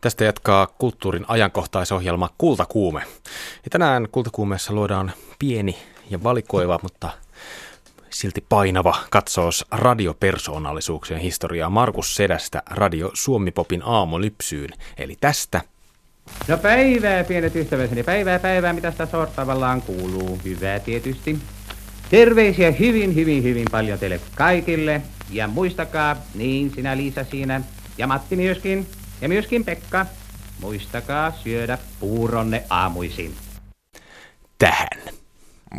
Tästä jatkaa kulttuurin ajankohtaisohjelma Kultakuume. Ja tänään Kultakuumeessa luodaan pieni ja valikoiva, mutta silti painava katsaus radiopersoonallisuuksien historiaa Markus-sedästä Radio Suomi Popin aamulypsyyn, eli tästä. No päivää pienet ystäväseni, päivää, mitä sitä sortavallaan kuuluu. Hyvää tietysti. Terveisiä hyvin paljon teille kaikille. Ja muistakaa, niin sinä Liisa siinä, ja Matti myöskin, ja myöskin Pekka, muistakaa syödä puuronne aamuisin. Tähän.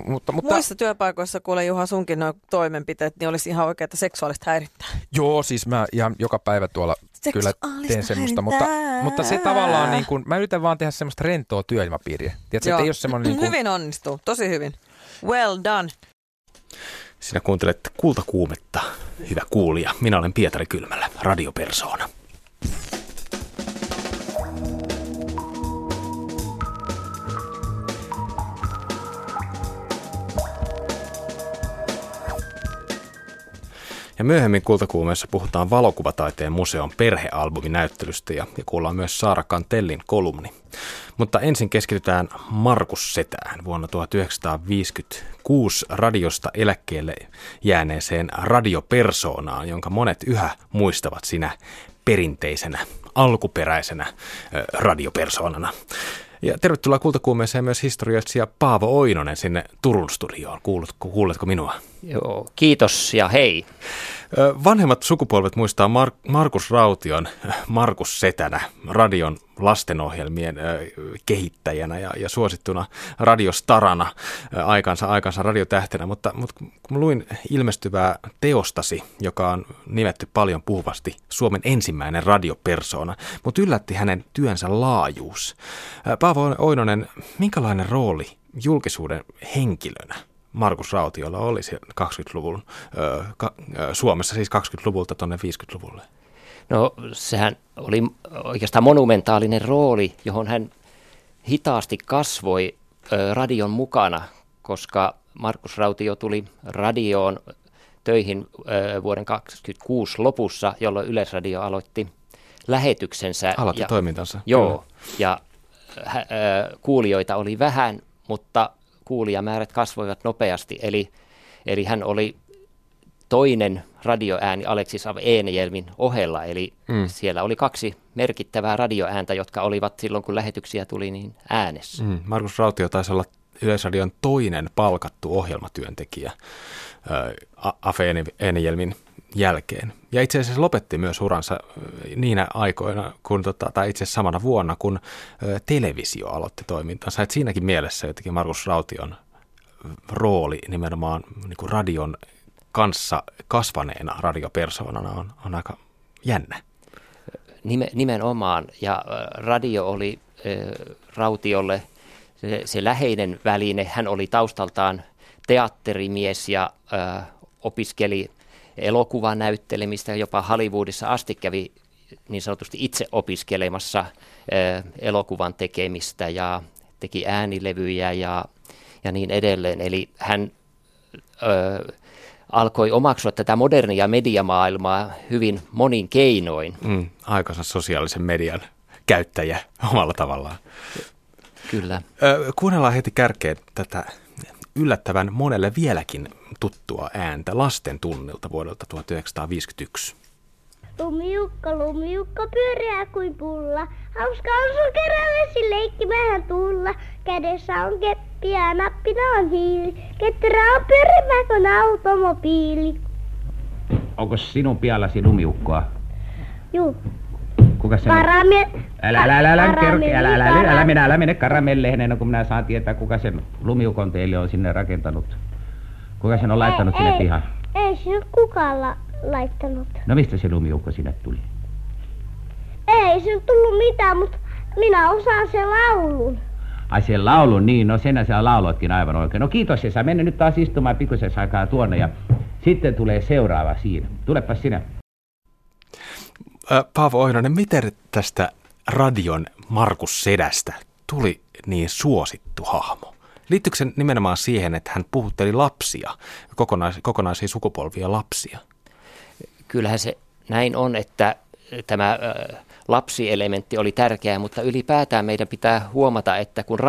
Mutta muissa työpaikoissa, kuule Juha, sunkin nuo toimenpiteet, niin olisi ihan oikeaa seksuaalista häirittää. Joo, siis mä ihan joka päivä tuolla kyllä teen semmoista, mutta se tavallaan niin kuin, mä yritän vaan tehdä semmoista rentoa työilmapiiriä. Tiedätkö, ei ole semmoinen niin kuin... Hyvin onnistuu, tosi hyvin. Well done. Sinä kuuntelet Kultakuumetta, hyvä kuulija. Minä olen Pietari Kylmälä, radiopersoona. Ja myöhemmin Kultakuumeessa puhutaan Valokuvataiteen museon perhealbuminäyttelystä ja kuullaan myös Saara Cantellin kolumni. Mutta ensin keskitytään Markus-setään, vuonna 1956 radiosta eläkkeelle jääneeseen radiopersoonaan, jonka monet yhä muistavat sinä perinteisenä, alkuperäisenä radiopersoonana. Ja tervetuloa Kultakuumeeseen myös historioitsija Paavo Oinonen sinne Turun studioon. Kuuletko minua? Joo, kiitos ja hei. Vanhemmat sukupolvet muistaa Markus Raution Markus-setänä, radion lastenohjelmien kehittäjänä ja suosittuna radiostarana aikansa radiotähtenä, mutta kun luin ilmestyvää teostasi, joka on nimetty paljon puhuvasti Suomen ensimmäinen radiopersoona, mutta yllätti hänen työnsä laajuus. Paavo Oinonen, minkälainen rooli julkisuuden henkilönä Markus Rautiolla oli 20-luvun, Suomessa siis 20-luvulta tuonne 50-luvulle? No sehän oli oikeastaan monumentaalinen rooli, johon hän hitaasti kasvoi radion mukana, koska Markus Rautio tuli radioon töihin vuoden 1926 lopussa, jolloin Yleisradio aloitti lähetyksensä. Aloitti toimintansa. Joo, ja kuulijoita oli vähän, mutta kuulijamäärät kasvoivat nopeasti, eli hän oli toinen radioääni Aleksis af Enehjelmin ohella, eli siellä oli kaksi merkittävää radioääntä, jotka olivat silloin, kun lähetyksiä tuli, niin äänessä. Markus Rautio taisi olla Yleisradion toinen palkattu ohjelmatyöntekijä af Enehjelmin jälkeen. Ja itse asiassa lopetti myös uransa niinä aikoina, tai itse asiassa samana vuonna, kun televisio aloitti toimintansa. Et siinäkin mielessä jotenkin Markus Raution rooli nimenomaan niin kuin radion kanssa kasvaneena radiopersoonana on aika jännä. Nimenomaan. Ja radio oli Rautiolle se läheinen väline. Hän oli taustaltaan teatterimies ja opiskeli elokuvan näyttelemistä, jopa Hollywoodissa asti kävi niin sanotusti itse opiskelemassa elokuvan tekemistä ja teki äänilevyjä ja niin edelleen. Eli hän alkoi omaksua tätä modernia mediamaailmaa hyvin monin keinoin. Aikansa sosiaalisen median käyttäjä omalla tavallaan. Kyllä. Kuunnellaan heti kärkeen tätä yllättävän monelle vieläkin tuttua ääntä lasten tunnilta vuodelta 1951. Lumiukka, pyöreä kuin pulla. Hauska on sun kerävesi leikkimään tulla. Kädessä on keppi ja nappina on hiili. Ketterä on pyörimä kuin automobiili. Onko sinun piallasi lumiukkoa? Juu. Älä mene karamelleihin ennen kuin minä saan tietää, kuka sen lumiukon teille on sinne rakentanut. Kuka sen on laittanut sinne pihaan? Ei sinne kukaan laittanut. No mistä se lumiukko sinne tuli? Ei sinne tullut mitään, mutta minä osaan sen laulun. Ai sen laulun, niin. No senä sä lauloitkin aivan oikein. No kiitos, Esa. Mennään nyt taas istumaan pikkuisen aikaa tuonne ja sitten tulee seuraava siinä. Tulepas sinä. Paavo Oinonen, miten tästä radion Markus-sedästä tuli niin suosittu hahmo? Liittyykö se nimenomaan siihen, että hän puhutteli lapsia, kokonaisia sukupolvia lapsia? Kyllähän se näin on, että tämä lapsielementti oli tärkeää, mutta ylipäätään meidän pitää huomata, että kun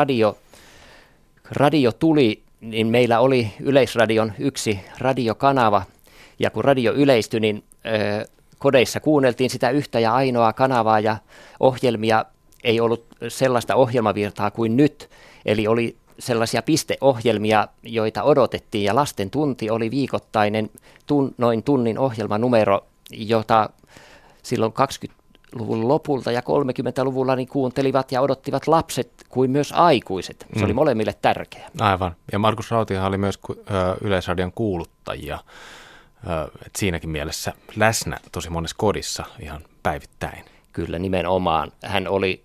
radio tuli, niin meillä oli Yleisradion yksi radiokanava, ja kun radio yleistyi, niin kodeissa kuunneltiin sitä yhtä ja ainoaa kanavaa, ja ohjelmia ei ollut sellaista ohjelmavirtaa kuin nyt, eli oli sellaisia pisteohjelmia, joita odotettiin, ja lasten tunti oli viikoittainen noin tunnin ohjelmanumero, jota silloin 20-luvun lopulta ja 30-luvulla niin kuuntelivat ja odottivat lapset kuin myös aikuiset. Se oli molemmille tärkeää. Aivan. Ja Markus Rautiohan oli myös Yleisradion kuuluttajia. Siinäkin mielessä läsnä tosi monessa kodissa ihan päivittäin. Kyllä, nimenomaan. Hän oli,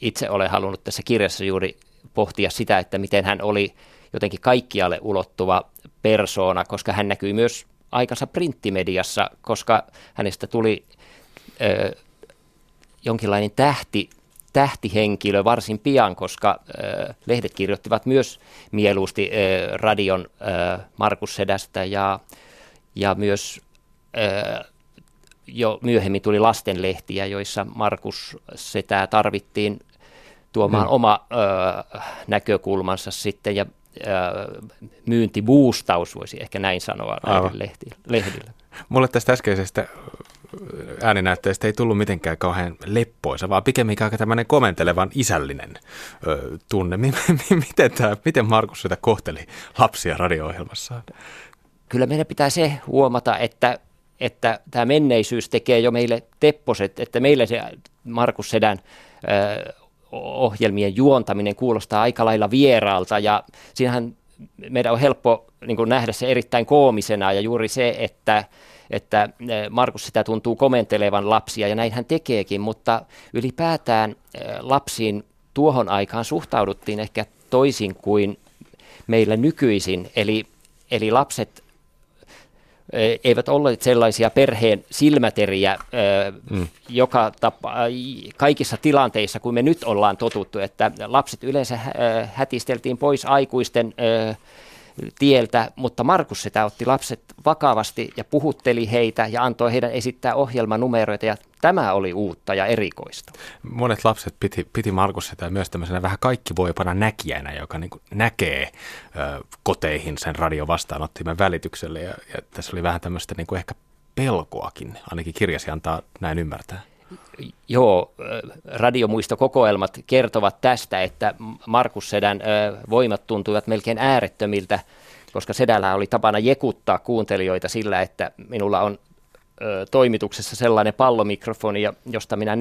itse olen halunnut tässä kirjassa juuri pohtia sitä, että miten hän oli jotenkin kaikkialle ulottuva persoona, koska hän näkyi myös aikansa printtimediassa, koska hänestä tuli jonkinlainen tähtihenkilö varsin pian, koska lehdet kirjoittivat myös mieluusti radion Markus-sedästä ja myös jo myöhemmin tuli lastenlehtiä, joissa Markus-setää tarvittiin tuomaan oma näkökulmansa sitten ja myyntibuustaus, voisi ehkä näin sanoa näiden lehdillä. Mulle tästä äskeisestä ääninäytteestä ei tullut mitenkään kauhean leppoisa, vaan pikemminkin aika tämmöinen komentelevan isällinen tunne. Miten Markus sitä kohteli lapsia radio-ohjelmassaan? Kyllä meidän pitää se huomata, että tämä menneisyys tekee jo meille tepposet, että meillä se Markus-sedän ohjelmien juontaminen kuulostaa aika lailla vieraalta, ja siinähän meidän on helppo niin kuin nähdä se erittäin koomisena, ja juuri se, että Markus sitä tuntuu komentelevan lapsia, ja näin hän tekeekin, mutta ylipäätään lapsiin tuohon aikaan suhtauduttiin ehkä toisin kuin meillä nykyisin, eli lapset eivät olleet sellaisia perheen silmäteriä joka kaikissa tilanteissa, kuin me nyt ollaan totuttu, että lapset yleensä hätisteltiin pois aikuisten tieltä, mutta Markus-setä otti lapset vakavasti ja puhutteli heitä ja antoi heidän esittää ohjelmanumeroita, ja tämä oli uutta ja erikoista. Monet lapset piti Markus-setää myös tämmöisenä vähän kaikkivoipana näkijänä, joka niin kuin näkee koteihin sen radiovastaanottimen välitykselle, ja tässä oli vähän tämmöistä niin kuin ehkä pelkoakin, ainakin kirjasi antaa näin ymmärtää. Joo, radiomuistokokoelmat kertovat tästä, että Markus-sedän voimat tuntuivat melkein äärettömiltä, koska sedällä oli tapana jekuttaa kuuntelijoita sillä, että minulla on toimituksessa sellainen pallomikrofoni, josta minä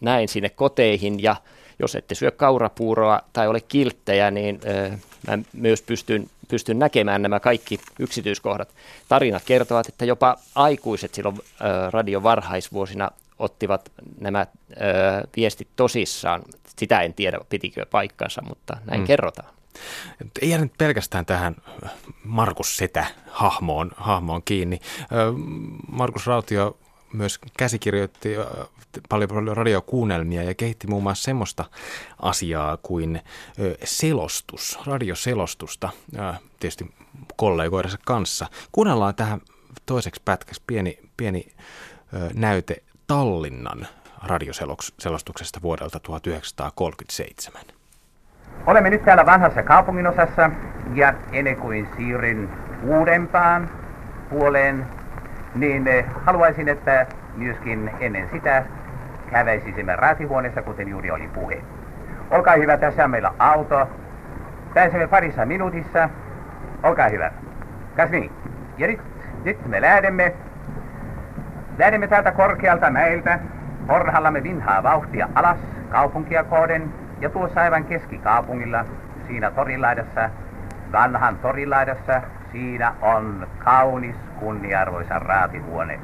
näen sinne koteihin, ja jos ette syö kaurapuuroa tai ole kilttejä, niin mä myös pystyn näkemään nämä kaikki yksityiskohdat. Tarinat kertovat, että jopa aikuiset silloin radion varhaisvuosina ottivat nämä viestit tosissaan. Sitä en tiedä, pitikö paikkansa, mutta näin kerrotaan. Ei jää nyt pelkästään tähän Markus-setä-hahmoon kiinni. Markus Rautio myös käsikirjoitti paljon radiokuunnelmia ja kehitti muun muassa semmoista asiaa kuin selostus, radioselostusta, tietysti kollegoidensa kanssa. Kuunnellaan tähän toiseksi pätkäksi pieni näyte Tallinnan radioselostuksesta vuodelta 1937. Olemme nyt täällä vanhassa kaupunginosassa, ja ennen kuin siirryn uudempaan puoleen, niin haluaisin, että myöskin ennen sitä käväisisimme raatihuoneessa, kuten juuri oli puhe. Olkaa hyvä, tässä on meillä auto. Pääsemme parissa minuutissa. Olkaa hyvä. Kas niin? Ja nyt me lähdemme. Lähdemme täältä korkealta mäeltä, porhallamme vinhaa vauhtia alas kaupunkia kohden, ja tuossa aivan keskikaupungilla, siinä torilaidassa, vanhan torilaidassa, siinä on kaunis kunniarvoisa raatihuone.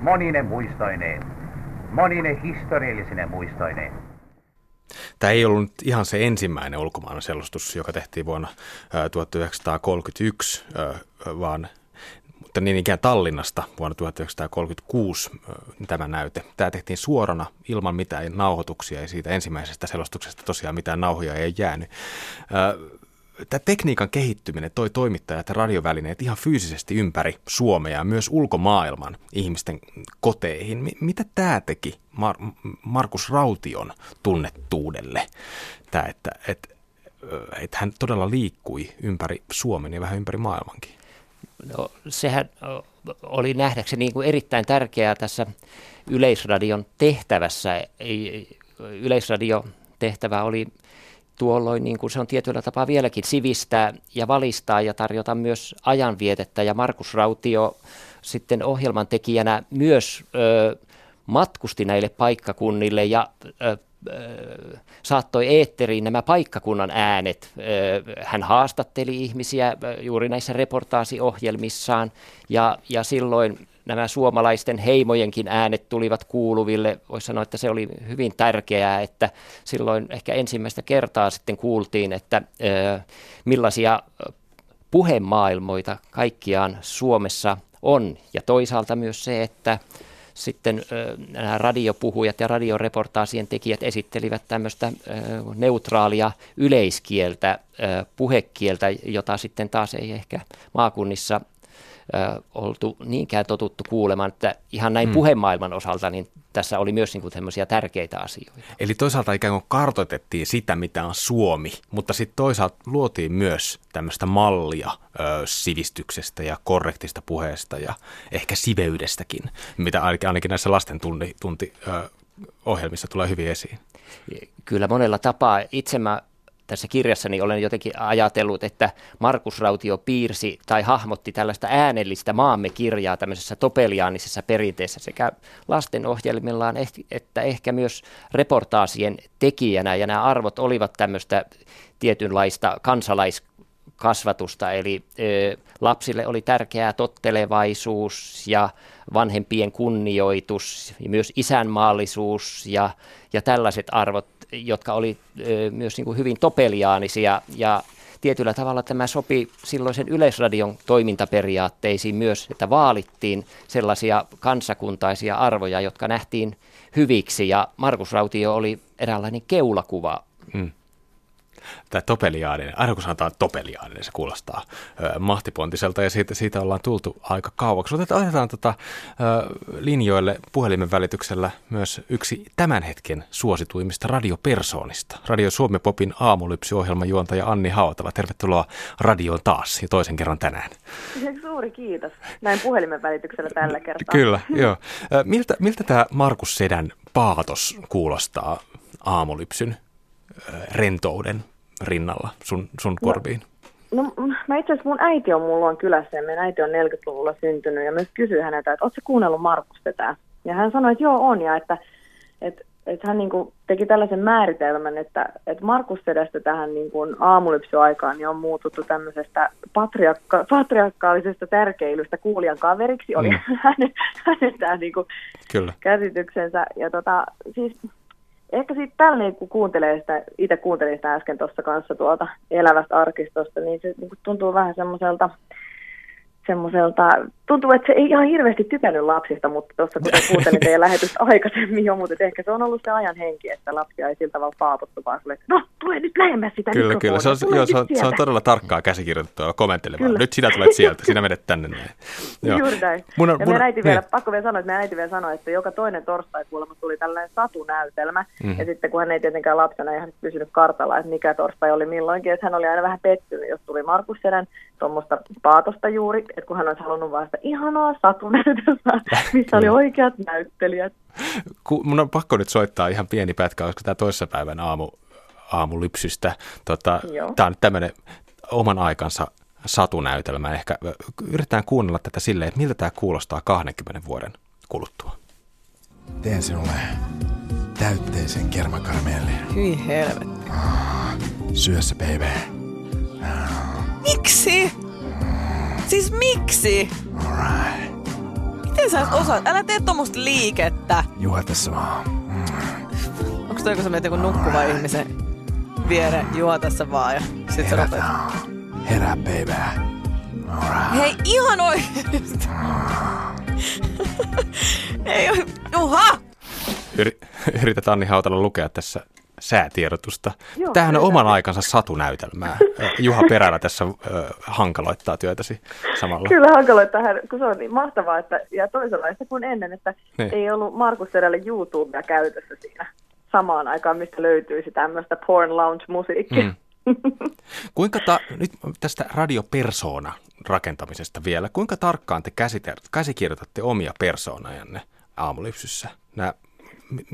Monine muistoineen, monine historiallisine muistoineen. Tämä ei ollut ihan se ensimmäinen ulkomaan selostus, joka tehtiin vuonna 1931, vaan mutta niin ikään Tallinnasta vuonna 1936 tämä näyte. Tämä tehtiin suorana ilman mitään nauhoituksia, ja siitä ensimmäisestä selostuksesta tosiaan mitään nauhoja ei jäänyt. tämä tekniikan kehittyminen toi toimittajat ja radiovälineet ihan fyysisesti ympäri Suomea ja myös ulkomaailman ihmisten koteihin. Mitä tämä teki Markus Raution tunnettuudelle? Tämä, että hän todella liikkui ympäri Suomen ja vähän ympäri maailmankin. No, sehän oli nähdäkseni niin kuin erittäin tärkeää tässä Yleisradion tehtävässä. Yleisradion tehtävä oli tuolloin, niin kuin se on tietyllä tapaa vieläkin, sivistää ja valistaa ja tarjota myös ajanvietettä. Ja Markus Rautio sitten ohjelman tekijänä myös matkusti näille paikkakunnille ja saattoi eetteriin nämä paikkakunnan äänet. Hän haastatteli ihmisiä juuri näissä reportaasiohjelmissaan ja silloin nämä suomalaisten heimojenkin äänet tulivat kuuluville. Voisi sanoa, että se oli hyvin tärkeää, että silloin ehkä ensimmäistä kertaa sitten kuultiin, että millaisia puhemaailmoita kaikkiaan Suomessa on. Ja toisaalta myös se, että sitten nämä radiopuhujat ja radioreportaasien tekijät esittelivät tämmöistä neutraalia yleiskieltä, puhekieltä, jota sitten taas ei ehkä maakunnissa oltu niinkään totuttu kuulemaan, että ihan näin puhemaailman osalta niin tässä oli myös niin kuin tämmöisiä tärkeitä asioita. Eli toisaalta ikään kuin kartoitettiin sitä, mitä on Suomi, mutta sitten toisaalta luotiin myös tämmöistä mallia sivistyksestä ja korrektista puheesta ja ehkä siveydestäkin, mitä ainakin näissä lasten tuntiohjelmissa tulee hyvin esiin. Kyllä monella tapaa. Itse mä tässä kirjassani olen jotenkin ajatellut, että Markus Rautio piirsi tai hahmotti tällaista äänellistä maamme kirjaa tämmöisessä topeliaanisessa perinteessä sekä lastenohjelmillaan että ehkä myös reportaasien tekijänä. Ja nämä arvot olivat tämmöistä tietynlaista kansalaiskasvatusta, eli lapsille oli tärkeää tottelevaisuus ja vanhempien kunnioitus ja myös isänmaallisuus ja tällaiset arvot, jotka oli myös niin kuin hyvin topeliaanisia ja tietyllä tavalla tämä sopi silloisen Yleisradion toimintaperiaatteisiin myös, että vaalittiin sellaisia kansakuntaisia arvoja, jotka nähtiin hyviksi ja Markus Rautio oli eräänlainen keulakuva. Tämä topeliaaninen, aina kun sanotaan topeliaaninen, se kuulostaa mahtipontiselta ja siitä ollaan tultu aika kauaksi. Otetaan linjoille puhelimen välityksellä myös yksi tämän hetken suosituimmista radiopersoonista. Radio Suomi Popin aamulypsyohjelman juontaja Anni Hautala. Tervetuloa radioon taas ja toisen kerran tänään. Suuri kiitos. Näin puhelimen välityksellä tällä kertaa. Kyllä, joo. Miltä tämä Markus-sedän paatos kuulostaa aamulypsyn rentouden rinnalla sun korviin? No mä itse asiassa mun äiti on mulla on kylässä ja meidän äiti on 40-luvulla syntynyt ja myös kysyin häneltä, että ootko sä kuunnellut Markus-sedää? Ja hän sanoi, että joo on ja että hän niin kuin teki tällaisen määritelmän, että Markus-sedästä tähän niin kuin aamulypsyaikaan niin on muututtu tämmöisestä patriarkaalisesta tärkeilystä kuulijan kaveriksi oli hänen tämä niin kuin käsityksensä ja siis ehkä sitten tällä, kun kuuntelin sitä äsken tuossa kanssa tuolta elävästä arkistosta, niin se tuntuu vähän semmoiselta, tuntuu, että se ei ihan hirveästi tykännyt lapsista, mutta tuossa kun kuuntelin teidän lähetystä aikaisemmin jo, mutta ehkä se on ollut se ajan henki, että lapsia ei sillä tavalla paapottu, vaan sulle, no tule nyt lähemmäs sitä. Kyllä, se on todella tarkkaa käsikirjoitettua komenttelemaan. Nyt sinä tulet sieltä, sinä menet tänne. Joo. Juuri näin. Ja meidän äiti vielä, pakko vielä sanoa, että meidän äiti vielä sanoi, että joka toinen torstai kuulemma tuli tällainen satunäytelmä, ja sitten kun hän ei tietenkään lapsena ihan pysynyt kartalla, että mikä torstai oli milloinkin, että hän oli aina vähän pettynyt, jos tuli Markus-sedän tuommoista paatosta juuri, että kun hän olisi halunnut vaan sitä ihanaa satunäytelmää, missä oli oikeat näyttelijät. Mun on pakko nyt soittaa ihan pieni pätkä, olisiko tämä toissapäivän aamulypsystä. Tämä on nyt tämmöinen oman aikansa satunäytelmä. Ehkä yritetään kuunnella tätä silleen, että miltä tämä kuulostaa 20 vuoden kuluttua. Teen sinulle täytteisen kermakarmeellin. Hyi helvetti. Syö se, baby. Miksi? Siis miksi? Alright. Miten sä osaat? Älä tee tommoista liikettä. Juha tässä vaan. Onks toi, kun sä menet joku nukkuva ihmisen viereen? Juha tässä vaan ja sit sä rupeat. Herää, baby. Alright. Hei, ihan oikeesti. Ei oo. Juha! Yrität Anni Hautala lukea tässä säätiedotusta. Joo, tämähän on oman aikansa satunäytelmää. Juha Perälä tässä hankaloittaa työtäsi samalla. Kyllä hankaloittaa, kun se on niin mahtavaa että, ja toisenlaista kuin ennen, että niin. Ei ollut Markus-sedälle YouTubea käytössä siinä samaan aikaan, mistä löytyisi tämmöistä porn lounge-musiikkia. Mm. Kuinka nyt tästä radiopersoona rakentamisesta vielä, kuinka tarkkaan te käsikirjoitatte omia persoonajanne Aamulypsyssä?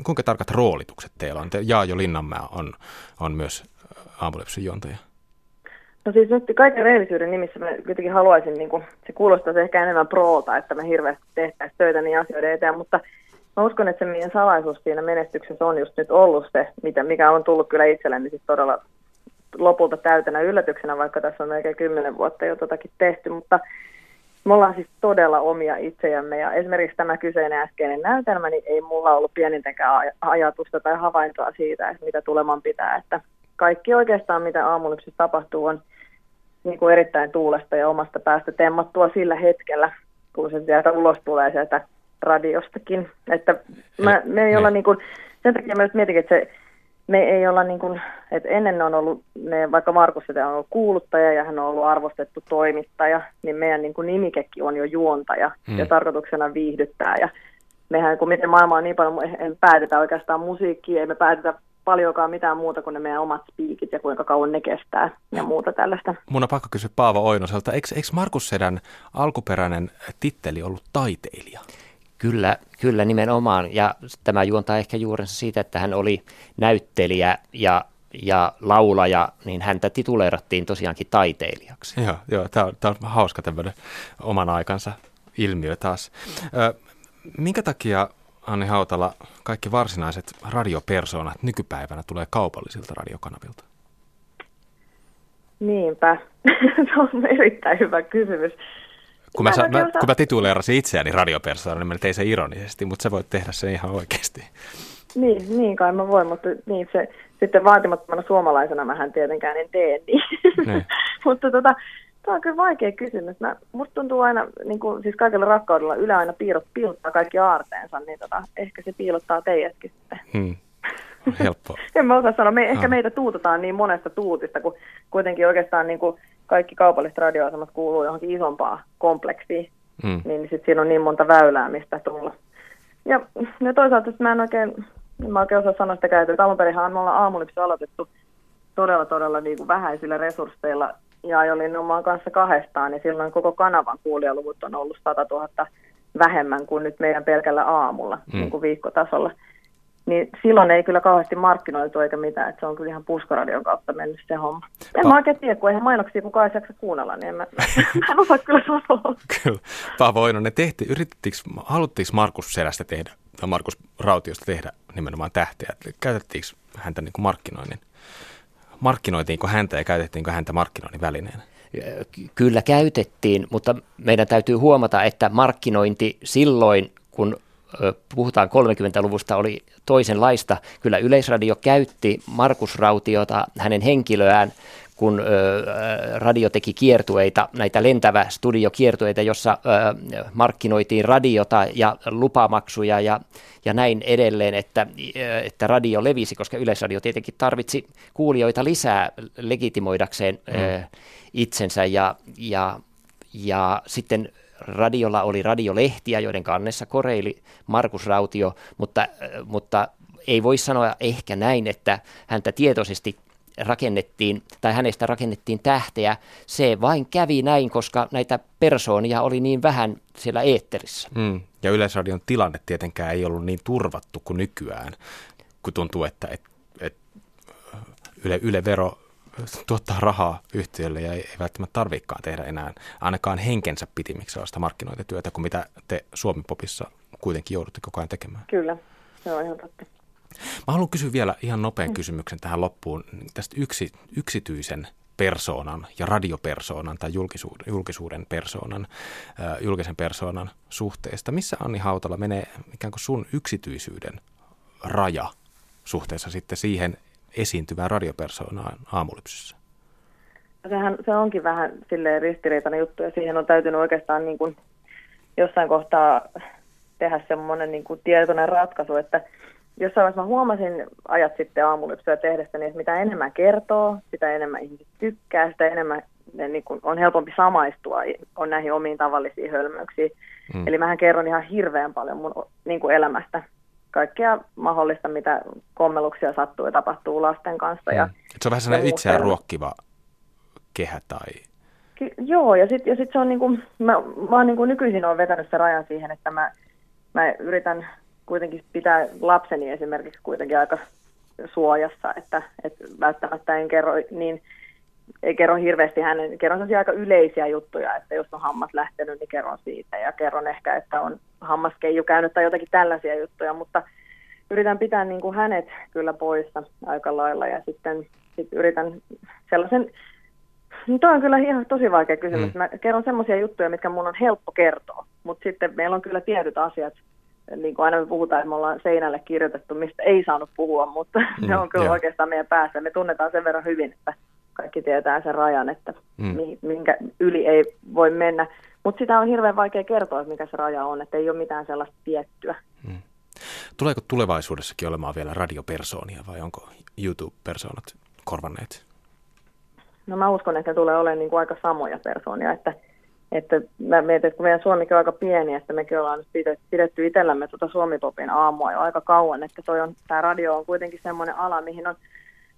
Kuinka tarkat roolitukset teillä on? Jaajo Linnanmaa on myös Aamulypsyn juontaja. No siis nyt kaiken rehellisyyden nimissä mä kuitenkin haluaisin, niin kun, se kuulostaisi ehkä enemmän proolta, että me hirveästi tehtäisiin töitä niin asioiden eteen, mutta mä uskon, että se meidän salaisuus siinä menestyksessä on just nyt ollut se, mikä on tullut kyllä itselleni siis todella lopulta täytänä yllätyksenä, vaikka tässä on melkein 10 vuotta jo totakin tehty, mutta me ollaan siis todella omia itsejämme ja esimerkiksi tämä kyseinen äskeinen näytelmä, niin ei mulla ollut pienintäkään ajatusta tai havaintoa siitä, että mitä tuleman pitää, että kaikki oikeastaan mitä Aamulypsyssä tapahtuu on niin kuin erittäin tuulesta ja omasta päästä temmattua sillä hetkellä, kun se sieltä ulos tulee sieltä radiostakin, että me ei olla niin kuin, sen takia mä nyt mietin, että me ei olla niin kuin, että ennen on ollut, vaikka Markus-sedä on ollut kuuluttaja ja hän on ollut arvostettu toimittaja, niin meidän niin kuin nimikekin on jo juontaja ja tarkoituksena viihdyttää. Ja mehän, kun miten maailma on niin paljon, ei päätetä oikeastaan musiikkia, ei me päätetä paljonkaan mitään muuta kuin ne meidän omat spiikit ja kuinka kauan ne kestää ja muuta tällaista. Mun on pakko kysyä Paavo Oinoselta, eikö Markus-sedän alkuperäinen titteli ollut taiteilija? Kyllä nimenomaan, ja tämä juontaa ehkä juurensa siitä, että hän oli näyttelijä ja laulaja, niin häntä tituleerattiin tosiaankin taiteilijaksi. Joo, tämä on hauska tämmöinen oman aikansa ilmiö taas. Minkä takia, Anni Hautala, kaikki varsinaiset radiopersoonat nykypäivänä tulee kaupallisilta radiokanavilta? Niinpä, se on erittäin hyvä kysymys. Kun mä tituleerasin itseäni radiopersoona, niin mä tein sen ironisesti, mutta sä voit tehdä sen ihan oikeasti. Niin kai mä voin, mutta niin se sitten vaatimattomana suomalaisena mähän tietenkään en tee niin. Mutta tämä on kyllä vaikea kysymys. Musta tuntuu aina, niin kuin, siis kaikella rakkaudella Yle aina piilottaa kaikki aarteensa, niin ehkä se piilottaa teidätkin sitten. Helppoa. En mä osaa sanoa. Ehkä meitä tuutetaan niin monesta tuutista, kun kuitenkin oikeastaan niin kuin kaikki kaupalliset radioasemat kuuluu johonkin isompaan kompleksiin, niin sitten siinä on niin monta väylää, mistä tulla. Ja toisaalta mä en oikein osaa sanoa sitä käyttöä, että alunperinhan me ollaan Aamulypsy aloitettu todella niin kuin vähäisillä resursseilla, ja olin oman kanssa kahdestaan, niin silloin koko kanavan kuulijaluvut on ollut 100 000 vähemmän kuin nyt meidän pelkällä aamulla, niin kuin viikkotasolla. Niin silloin ei kyllä kauheasti markkinoitu eikä mitään, että se on kyllä ihan puskaradion kautta mennyt se homma. En mä oikein tiedä, kun eihän mainoksia kukaan ei jaksa kuunnella, niin mä en osaa kyllä sanoa. Kyllä. Paavo Oinonen, haluttiinko Markus-sedästä tehdä, tai Markus Rautiosta tehdä nimenomaan tähteä? Käytettiinkö häntä niin kuin markkinoitiinko häntä ja käytettiinkö häntä markkinoinnin välineenä? Kyllä käytettiin, mutta meidän täytyy huomata, että markkinointi silloin, kun puhutaan 30-luvusta, oli toisenlaista. Kyllä Yleisradio käytti Markus Rautiota, hänen henkilöään, kun radio teki kiertueita, näitä lentävä studiokiertueita, jossa markkinoitiin radiota ja lupamaksuja ja näin edelleen, että radio levisi, koska Yleisradio tietenkin tarvitsi kuulijoita lisää legitimoidakseen itsensä ja sitten radiolla oli radiolehtiä, joiden kannessa koreili Markus Rautio, mutta ei voi sanoa ehkä näin, että häntä tietoisesti rakennettiin tai hänestä rakennettiin tähteä. Se vain kävi näin, koska näitä persoonia oli niin vähän siellä eetterissä. Ja Yleisradion tilanne tietenkään ei ollut niin turvattu kuin nykyään, kun tuntuu, että Yle Vero tuottaa rahaa yhtiölle ja ei välttämättä tarvitsekaan tehdä enää ainakaan henkensä pitimiksi sellaista markkinointityötä kuin mitä te Suomi Popissa kuitenkin joudutte koko ajan tekemään. Kyllä, se on ihan totta. Mä haluan kysyä vielä ihan nopean kysymyksen tähän loppuun tästä yksityisen persoonan ja radiopersoonan tai julkisen persoonan suhteesta. Missä, Anni Hautala, menee ikään kuin sun yksityisyyden raja suhteessa sitten siihen esiintyvää radiopersoonaa Aamulypsyssä? Se onkin vähän silleen ristiriitainen juttu, ja siihen on täytynyt oikeastaan niin kuin jossain kohtaa tehdä semmoinen niin kuin tietoinen ratkaisu, että jossain vaiheessa mä huomasin ajat sitten aamulypsyä tehdessä, niin että mitä enemmän kertoo, sitä enemmän ihmiset tykkää, sitä enemmän ne, niin kun, on helpompi samaistua on näihin omiin tavallisiin hölmöyksiin. Mm. Eli mähän kerron ihan hirveän paljon mun niin kun elämästä. Kaikkea mahdollista, mitä kommelluksia sattuu ja tapahtuu lasten kanssa. Ja se on vähän sellainen itseään ruokkiva kehä tai... Joo, ja sitten se on niin kuin, mä niin kuin nykyisin olen vetänyt sen rajan siihen, että mä yritän kuitenkin pitää lapseni esimerkiksi kuitenkin aika suojassa, että välttämättä en kerro hirveästi hänen, kerron sellaisia aika yleisiä juttuja, että jos on hammas lähtenyt, niin kerron siitä ja kerron ehkä, että on hammaskeiju käynyt tai jotakin tällaisia juttuja, mutta yritän pitää niin kuin hänet kyllä poissa aika lailla ja sitten yritän sellaisen, no tuo on kyllä ihan tosi vaikea kysymys, mä kerron semmoisia juttuja, mitkä mun on helppo kertoa, mutta sitten meillä on kyllä tietyt asiat, niin kuin aina me puhutaan, että me ollaan seinälle kirjoitettu, mistä ei saanut puhua, mutta se on kyllä oikeastaan meidän päässä, me tunnetaan sen verran hyvin, että kaikki tietää sen rajan, että minkä yli ei voi mennä. Mutta sitä on hirveän vaikea kertoa, mikä se raja on, että ei ole mitään sellaista tiettyä. Mm. Tuleeko tulevaisuudessakin olemaan vielä radiopersoonia vai onko YouTube-persoonat korvanneet? No mä uskon, että ne tulee olemaan niin kuin aika samoja persoonia. Että mä mietin, että kun meidän Suomikin on aika pieni, että mekin ollaan nyt pidetty itsellämme tuota Suomi-popin aamua jo aika kauan. Että tämä radio on kuitenkin semmoinen ala, mihin on...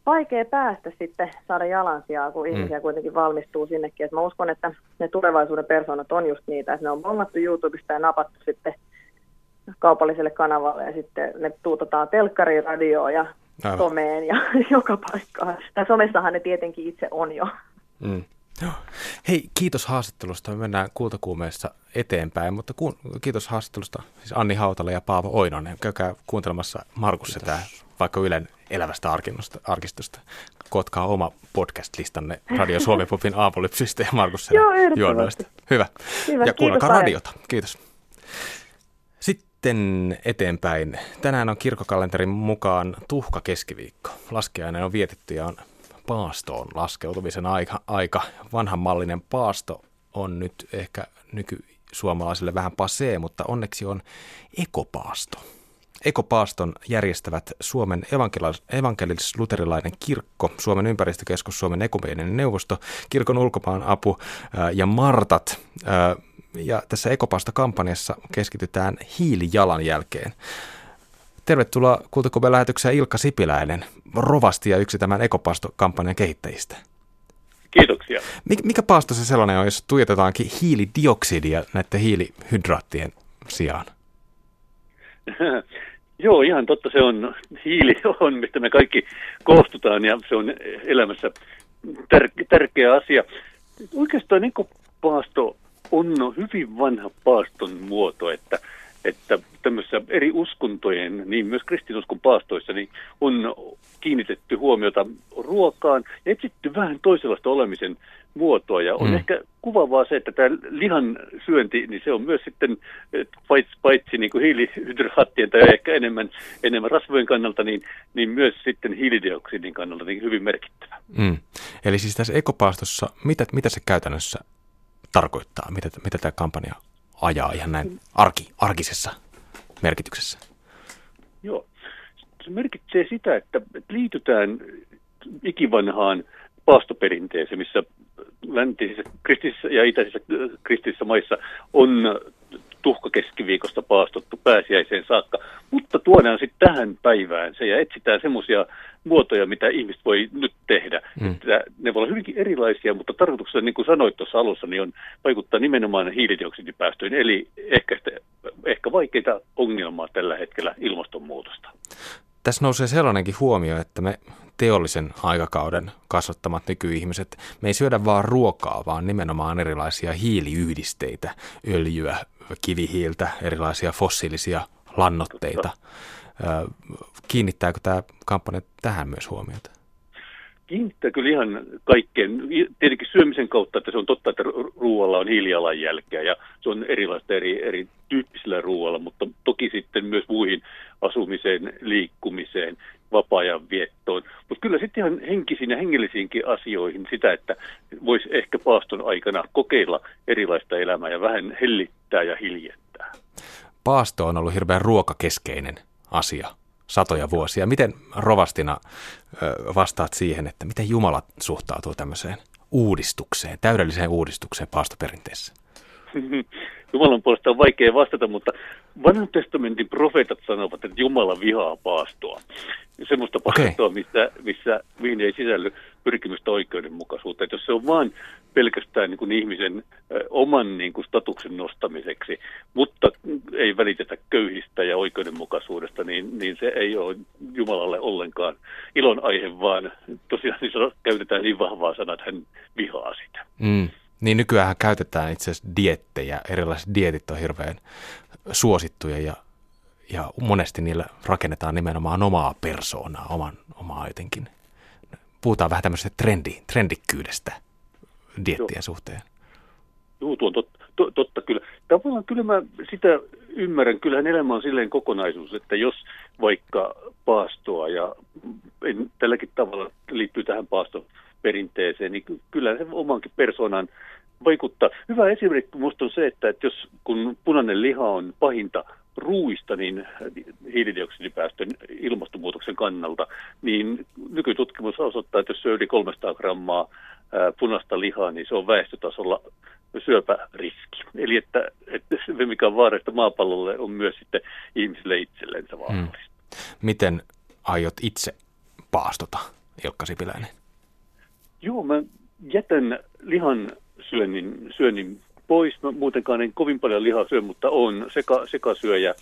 vaikea päästä sitten saada jalansijaa, kun ihmisiä kuitenkin valmistuu sinnekin. Et mä uskon, että ne tulevaisuuden persoonat on just niitä, että ne on bongattu YouTubesta ja napattu sitten kaupalliselle kanavalle ja sitten ne tuutetaan telkkariin, radioon ja someen ja joka paikkaan. Tai somessahan ne tietenkin itse on jo. Mm. Hei, kiitos haastattelusta. Me mennään Kultakuumeessa eteenpäin, mutta kiitos haastattelusta siis Anni Hautala ja Paavo Oinonen. Käykää kuuntelemassa Markus-sedää vaikka Ylen elävästä arkistosta. Kootkaa oma podcast-listanne Radio Suomi Popin aamulypsyistä ja Markus-sedän juonnoista. Hyvä. Ja kuunnelkaa radiota. Kiitos. Sitten eteenpäin. Tänään on kirkkokalenterin mukaan tuhka keskiviikko. Laskiainen on vietetty ja on paastoon laskeutumisen aika. Vanhanmallinen paasto on nyt ehkä nykysuomalaisille vähän passee, mutta onneksi on ekopaasto. Ekopaaston järjestävät Suomen evankelis-luterilainen kirkko, Suomen ympäristökeskus, Suomen ekumeeninen neuvosto, kirkon ulkomaanapu ja Martat. Ja tässä ekopaastokampanjassa keskitytään hiilijalanjälkeen. Tervetuloa Kultakuumen lähetykseen Ilkka Sipiläinen, rovasti ja yksi tämän ekopaastokampanjan kehittäjistä. Kiitoksia. Mikä paasto se sellainen on, jos tuijotetaankin hiilidioksidia näiden hiilihydraattien sijaan? Joo, ihan totta se on. Hiili on, mistä me kaikki koostutaan ja se on elämässä tärkeä asia. Oikeastaan ekopaasto on hyvin vanha paaston muoto, että tämmöisissä eri uskontojen, niin myös kristinuskon paastoissa, niin on kiinnitetty huomiota ruokaan ja etsitty vähän toisenlaista olemisen muotoa. Ja on ehkä kuvaavaa se, että tämä lihan syönti, niin se on myös sitten paitsi niin kuin hiilihydraattien tai ehkä enemmän rasvojen kannalta, niin myös sitten hiilidioksidin kannalta niin hyvin merkittävä. Eli siis tässä ekopaastossa, mitä se käytännössä tarkoittaa? Mitä tämä kampanja ajaa ihan näin arkisessa merkityksessä? Joo. Se merkitsee sitä, että liitytään ikivanhaan paastoperinteeseen, missä läntisissä kristisissä ja itäisissä kristisissä maissa on tuhkakeskiviikosta paastottu pääsiäiseen saakka, mutta tuodaan sitten tähän päivään se ja etsitään semmoisia muotoja, mitä ihmiset voi nyt tehdä. Ne voi olla hyvinkin erilaisia, mutta tarkoituksena, niin kuin sanoit tuossa alussa, niin on vaikuttaa nimenomaan hiilidioksidipäästöihin, eli ehkä vaikeita ongelmaa tällä hetkellä ilmastonmuutosta. Tässä nousee sellainenkin huomio, että me teollisen aikakauden kasvattamat nykyihmiset, me ei syödä vaan ruokaa, vaan nimenomaan erilaisia hiiliyhdisteitä, öljyä, kivihiiltä, erilaisia fossiilisia lannoitteita. Kiinnittääkö tämä kampanja tähän myös huomiota? Kiinnittää kyllä ihan kaikkeen. Tietenkin syömisen kautta, että se on totta, että ruoalla on hiilijalanjälkeä ja se on erilaista eri tyyppisellä ruoalla, mutta toki sitten myös muihin asumiseen, liikkumiseen, vapaa-ajan viettoon. Mutta kyllä sitten ihan henkisiin ja hengellisiinkin asioihin sitä, että voisi ehkä paaston aikana kokeilla erilaista elämää ja vähän hellittää ja hiljentää. Paasto on ollut hirveän ruokakeskeinen asia satoja vuosia. Miten rovastina vastaat siihen, että miten Jumala suhtautuu tämmöiseen uudistukseen, täydelliseen uudistukseen paastoperinteessä? Jumalan puolesta on vaikea vastata, mutta vanhan testamentin profeetat sanovat, että Jumala vihaa paastoa. Semmoista paastoa, mihin ei sisälly pyrkimystä oikeudenmukaisuutta. Että jos se on vain pelkästään niin kuin ihmisen oman niin kuin statuksen nostamiseksi, mutta ei välitetä köyhistä ja oikeudenmukaisuudesta, niin se ei ole Jumalalle ollenkaan ilon aihe, vaan tosiaan niin käytetään niin vahvaa sanaa, että hän vihaa sitä. Mm. Niin nykyäänhän käytetään itse asiassa diettejä. Erilaiset dietit on hirveän suosittuja ja monesti niillä rakennetaan nimenomaan omaa persoonaa, omaa jotenkin. Puhutaan vähän tämmöisestä trendikkyydestä diettien suhteen. Joo, tuo on totta kyllä. Tavallaan kyllä mä sitä ymmärrän. Kyllähän elämä on silleen kokonaisuus, että jos vaikka paastoa ja tälläkin tavalla liittyy tähän paastoon, perinteeseen, niin kyllä se omankin persoonan vaikuttaa. Hyvä esimerkki minusta on se, että jos kun punainen liha on pahinta ruuista, niin hiilidioksidipäästön ilmastonmuutoksen kannalta, niin nykytutkimus osoittaa, että jos syö yli 300 grammaa punaista lihaa, niin se on väestötasolla syöpäriski. Eli että se, mikä on vaarallista maapallolle, on myös sitten ihmisille itsellensä vaarallista. Miten aiot itse paastota, Ilkka Sipiläinen? Joo, mä jätän lihan syönnin pois. Mä muutenkaan en kovin paljon lihaa syö, mutta on sekasyöjä.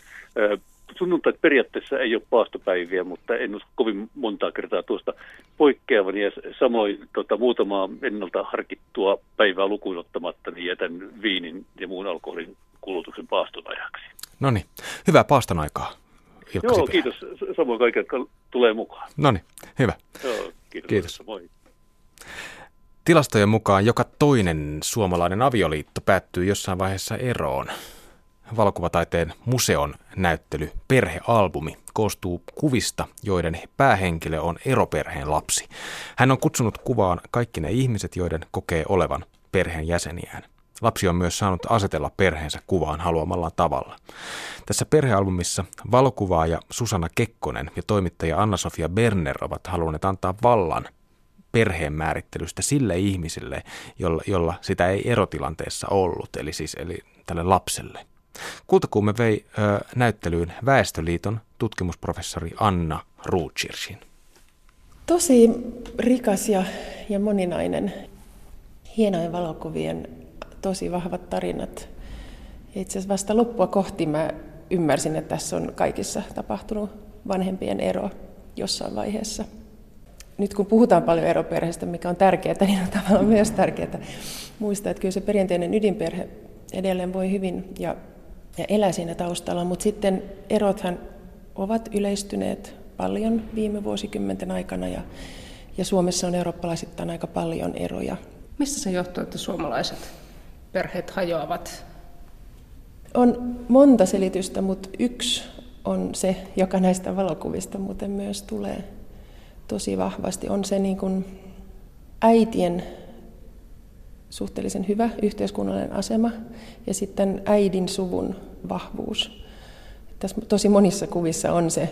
Sunnuntait periaatteessa ei ole paastopäiviä, mutta en usko kovin montaa kertaa tuosta poikkeavani. Ja samoin muutamaa ennalta harkittua päivää lukuun ottamatta, niin jätän viinin ja muun alkoholin kulutuksen paaston ajaksi. No niin, hyvää paaston aikaa, Ilkka Sipiläinen. Joo, kiitos. Samoin kaikki, jotka tulee mukaan. No niin, hyvä. Joo, kiitos. Moi. Tilastojen mukaan joka toinen suomalainen avioliitto päättyy jossain vaiheessa eroon. Valokuvataiteen museon näyttely Perhealbumi koostuu kuvista, joiden päähenkilö on eroperheen lapsi. Hän on kutsunut kuvaan kaikki ne ihmiset, joiden kokee olevan perheen jäseniään. Lapsi on myös saanut asetella perheensä kuvaan haluamallaan tavalla. Tässä Perhealbumissa valokuvaaja Susanna Kekkonen ja toimittaja Anna-Sofia Berner ovat halunneet antaa vallan perheen määrittelystä sille ihmiselle, jolla sitä ei erotilanteessa ollut, eli tälle lapselle. Kultakuume vei näyttelyyn Väestöliiton tutkimusprofessori Anna Rotkirchin. Tosi rikas ja moninainen, hienojen valokuvien, tosi vahvat tarinat. Itse asiassa vasta loppua kohti mä ymmärsin, että tässä on kaikissa tapahtunut vanhempien ero jossain vaiheessa. Nyt kun puhutaan paljon eroperheestä, mikä on tärkeää, niin on tavallaan myös tärkeää muistaa, että kyllä se perinteinen ydinperhe edelleen voi hyvin ja elää siinä taustalla, mutta sitten erothan ovat yleistyneet paljon viime vuosikymmenten aikana ja Suomessa on eurooppalaisittain aika paljon eroja. Mistä se johtuu, että suomalaiset perheet hajoavat? On monta selitystä, mutta yksi on se, joka näistä valokuvista muuten myös tulee tosi vahvasti, on se niin kuin äitien suhteellisen hyvä yhteiskunnallinen asema ja sitten äidin suvun vahvuus. Tässä tosi monissa kuvissa on se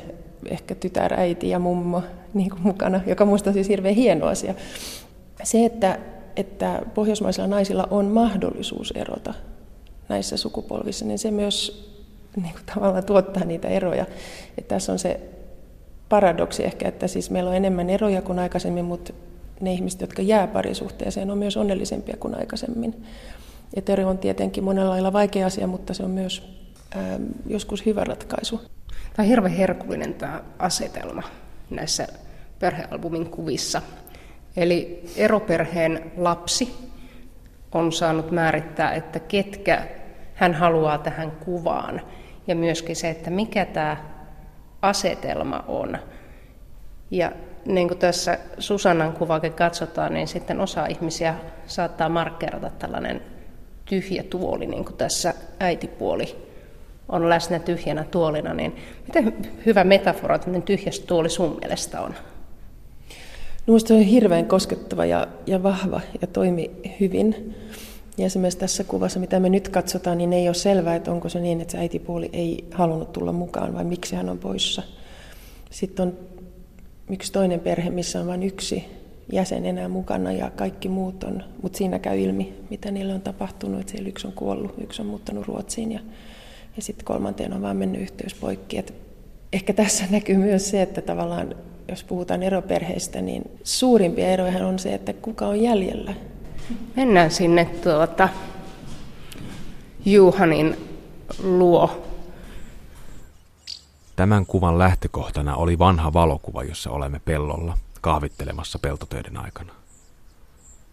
ehkä tytär, äiti ja mummo niin kuin mukana, joka musta on siis hirveän hieno asia. Se, että pohjoismaisilla naisilla on mahdollisuus erota näissä sukupolvissa, niin se myös niin kuin tavallaan tuottaa niitä eroja. Että tässä on se paradoksi ehkä, että siis meillä on enemmän eroja kuin aikaisemmin, mutta ne ihmiset, jotka jää parisuhteeseen, on myös onnellisempia kuin aikaisemmin. Et ero on tietenkin monella lailla vaikea asia, mutta se on myös joskus hyvä ratkaisu. Tämä on hirveän herkullinen tämä asetelma näissä Perhealbumin kuvissa. Eli eroperheen lapsi on saanut määrittää, että ketkä hän haluaa tähän kuvaan. Ja myöskin se, että mikä tämä asetelma on. Ja niin kuin tässä Susannan kuvaakin katsotaan, niin sitten osa ihmisiä saattaa markkeerata tällainen tyhjä tuoli, niin kuin tässä äitipuoli on läsnä tyhjänä tuolina. Niin miten hyvä metafora, että tyhjä tuoli sun mielestä on? Minusta on hirveän koskettava ja vahva ja toimi hyvin. Ja esimerkiksi tässä kuvassa, mitä me nyt katsotaan, niin ei ole selvää, että onko se niin, että se äitipuoli ei halunnut tulla mukaan vai miksi hän on poissa. Sitten on yksi toinen perhe, missä on vain yksi jäsen enää mukana ja kaikki muut on, mutta siinä käy ilmi, mitä niille on tapahtunut, että siellä yksi on kuollut, yksi on muuttanut Ruotsiin ja sitten kolmanteen on vaan mennyt yhteys poikki. Et ehkä tässä näkyy myös se, että tavallaan jos puhutaan eroperheistä, niin suurimpia eroja on se, että kuka on jäljellä. Mennään sinne Juhanin luo. Tämän kuvan lähtökohtana oli vanha valokuva, jossa olemme pellolla kahvittelemassa peltotöiden aikana.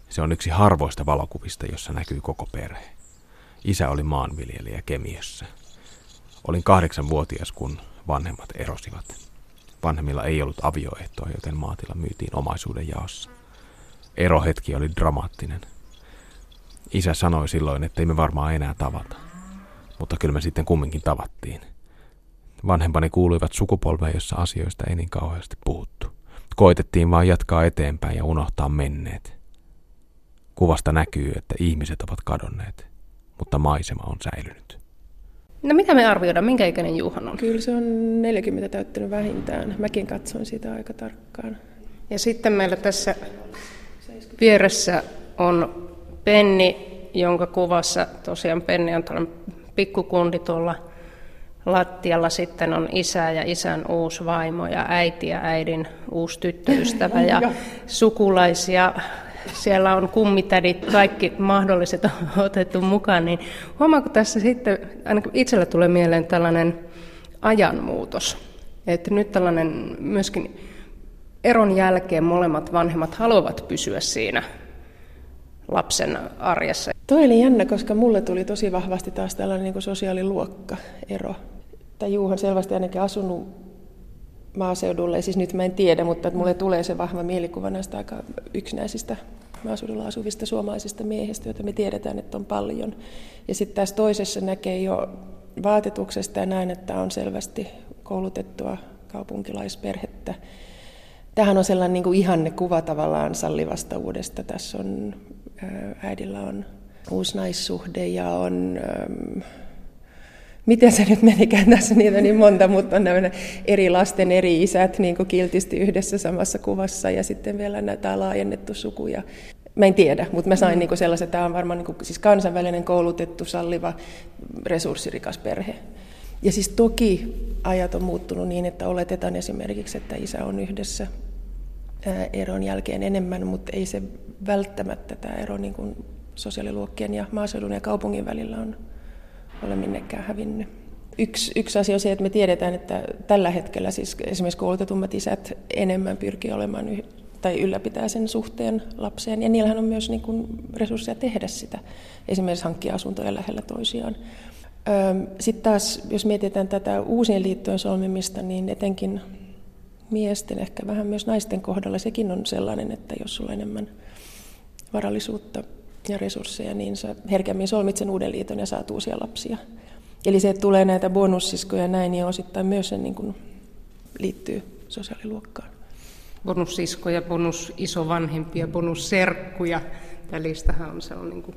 Se on yksi harvoista valokuvista, jossa näkyy koko perhe. Isä oli maanviljelijä Kemiössä. Olin 8-vuotias, kun vanhemmat erosivat. Vanhemmilla ei ollut avioehtoa, joten maatila myytiin omaisuuden jaossa. Erohetki oli dramaattinen. Isä sanoi silloin, ettei me varmaan enää tavata. Mutta kyllä me sitten kumminkin tavattiin. Vanhempani kuuluivat sukupolveen, jossa asioista ei niin kauheasti puhuttu. Koitettiin vaan jatkaa eteenpäin ja unohtaa menneet. Kuvasta näkyy, että ihmiset ovat kadonneet, mutta maisema on säilynyt. No mitä me arvioidaan? Minkä ikäinen Juhan on? Kyllä se on 40 täyttänyt vähintään. Mäkin katsoin sitä aika tarkkaan. Ja sitten meillä tässä vieressä on Penni, jonka kuvassa tosiaan Penni on tuolla pikkukundi tuolla lattialla. Sitten on isä ja isän uusi vaimo ja äiti ja äidin uusi tyttöystävä ja sukulaisia. Siellä on kummitädit, kaikki mahdolliset on otettu mukaan. Niin huomaanko tässä sitten, ainakin itsellä tulee mieleen tällainen ajanmuutos. Että nyt tällainen myöskin eron jälkeen molemmat vanhemmat haluavat pysyä siinä lapsen arjessa. Toi oli jännä, koska mulle tuli tosi vahvasti taas tällainen niin kuin sosiaaliluokkaero. Juuhan selvästi ainakin asunut maaseudulle, siis nyt mä en tiedä, mutta mulle tulee se vahva mielikuva näistä aika yksinäisistä maaseudulla asuvista suomalaisista miehistä, joita me tiedetään, että on paljon. Ja sitten tässä toisessa näkee jo vaatetuksesta ja näin, että on selvästi koulutettua kaupunkilaisperhettä. Tämähän on sellainen niin kuin ihannekuva tavallaan sallivasta uudesta. Tässä on äidillä on uusi naissuhde ja on, miten se nyt menikään tässä, niitä on niin monta, mutta on nämä eri lasten eri isät niin kuin kiltisti yhdessä samassa kuvassa ja sitten vielä näitä laajennettu sukuja. Mä en tiedä, mutta mä sain niin kuin sellaisen, että tämä on varmaan niin kuin, siis kansainvälinen, koulutettu, salliva, resurssirikas perhe. Ja siis toki ajat on muuttunut niin, että oletetaan esimerkiksi, että isä on yhdessä eron jälkeen enemmän, mutta ei se välttämättä tämä ero niin kuin sosiaaliluokkien ja maaseudun ja kaupungin välillä on ole minnekään hävinnyt. Yksi asia on se, että me tiedetään, että tällä hetkellä siis esimerkiksi koulutetummat isät enemmän pyrkii olemaan tai ylläpitää sen suhteen lapseen, ja niillähän on myös niin kuin resursseja tehdä sitä, esimerkiksi hankkia asuntoja lähellä toisiaan. Sitten taas, jos mietitään tätä uusien liittojen solmimista, niin etenkin miesten, ehkä vähän myös naisten kohdalla, sekin on sellainen, että jos sulla on enemmän varallisuutta ja resursseja, niin sä herkemmin solmit sen uuden liiton ja saat uusia lapsia. Eli se, että tulee näitä bonussiskoja ja näin, niin osittain myös se niin kuin liittyy sosiaaliluokkaan. Bonussiskoja, bonusisovanhempia, bonusserkkuja. Tämä listahan on se on niin kuin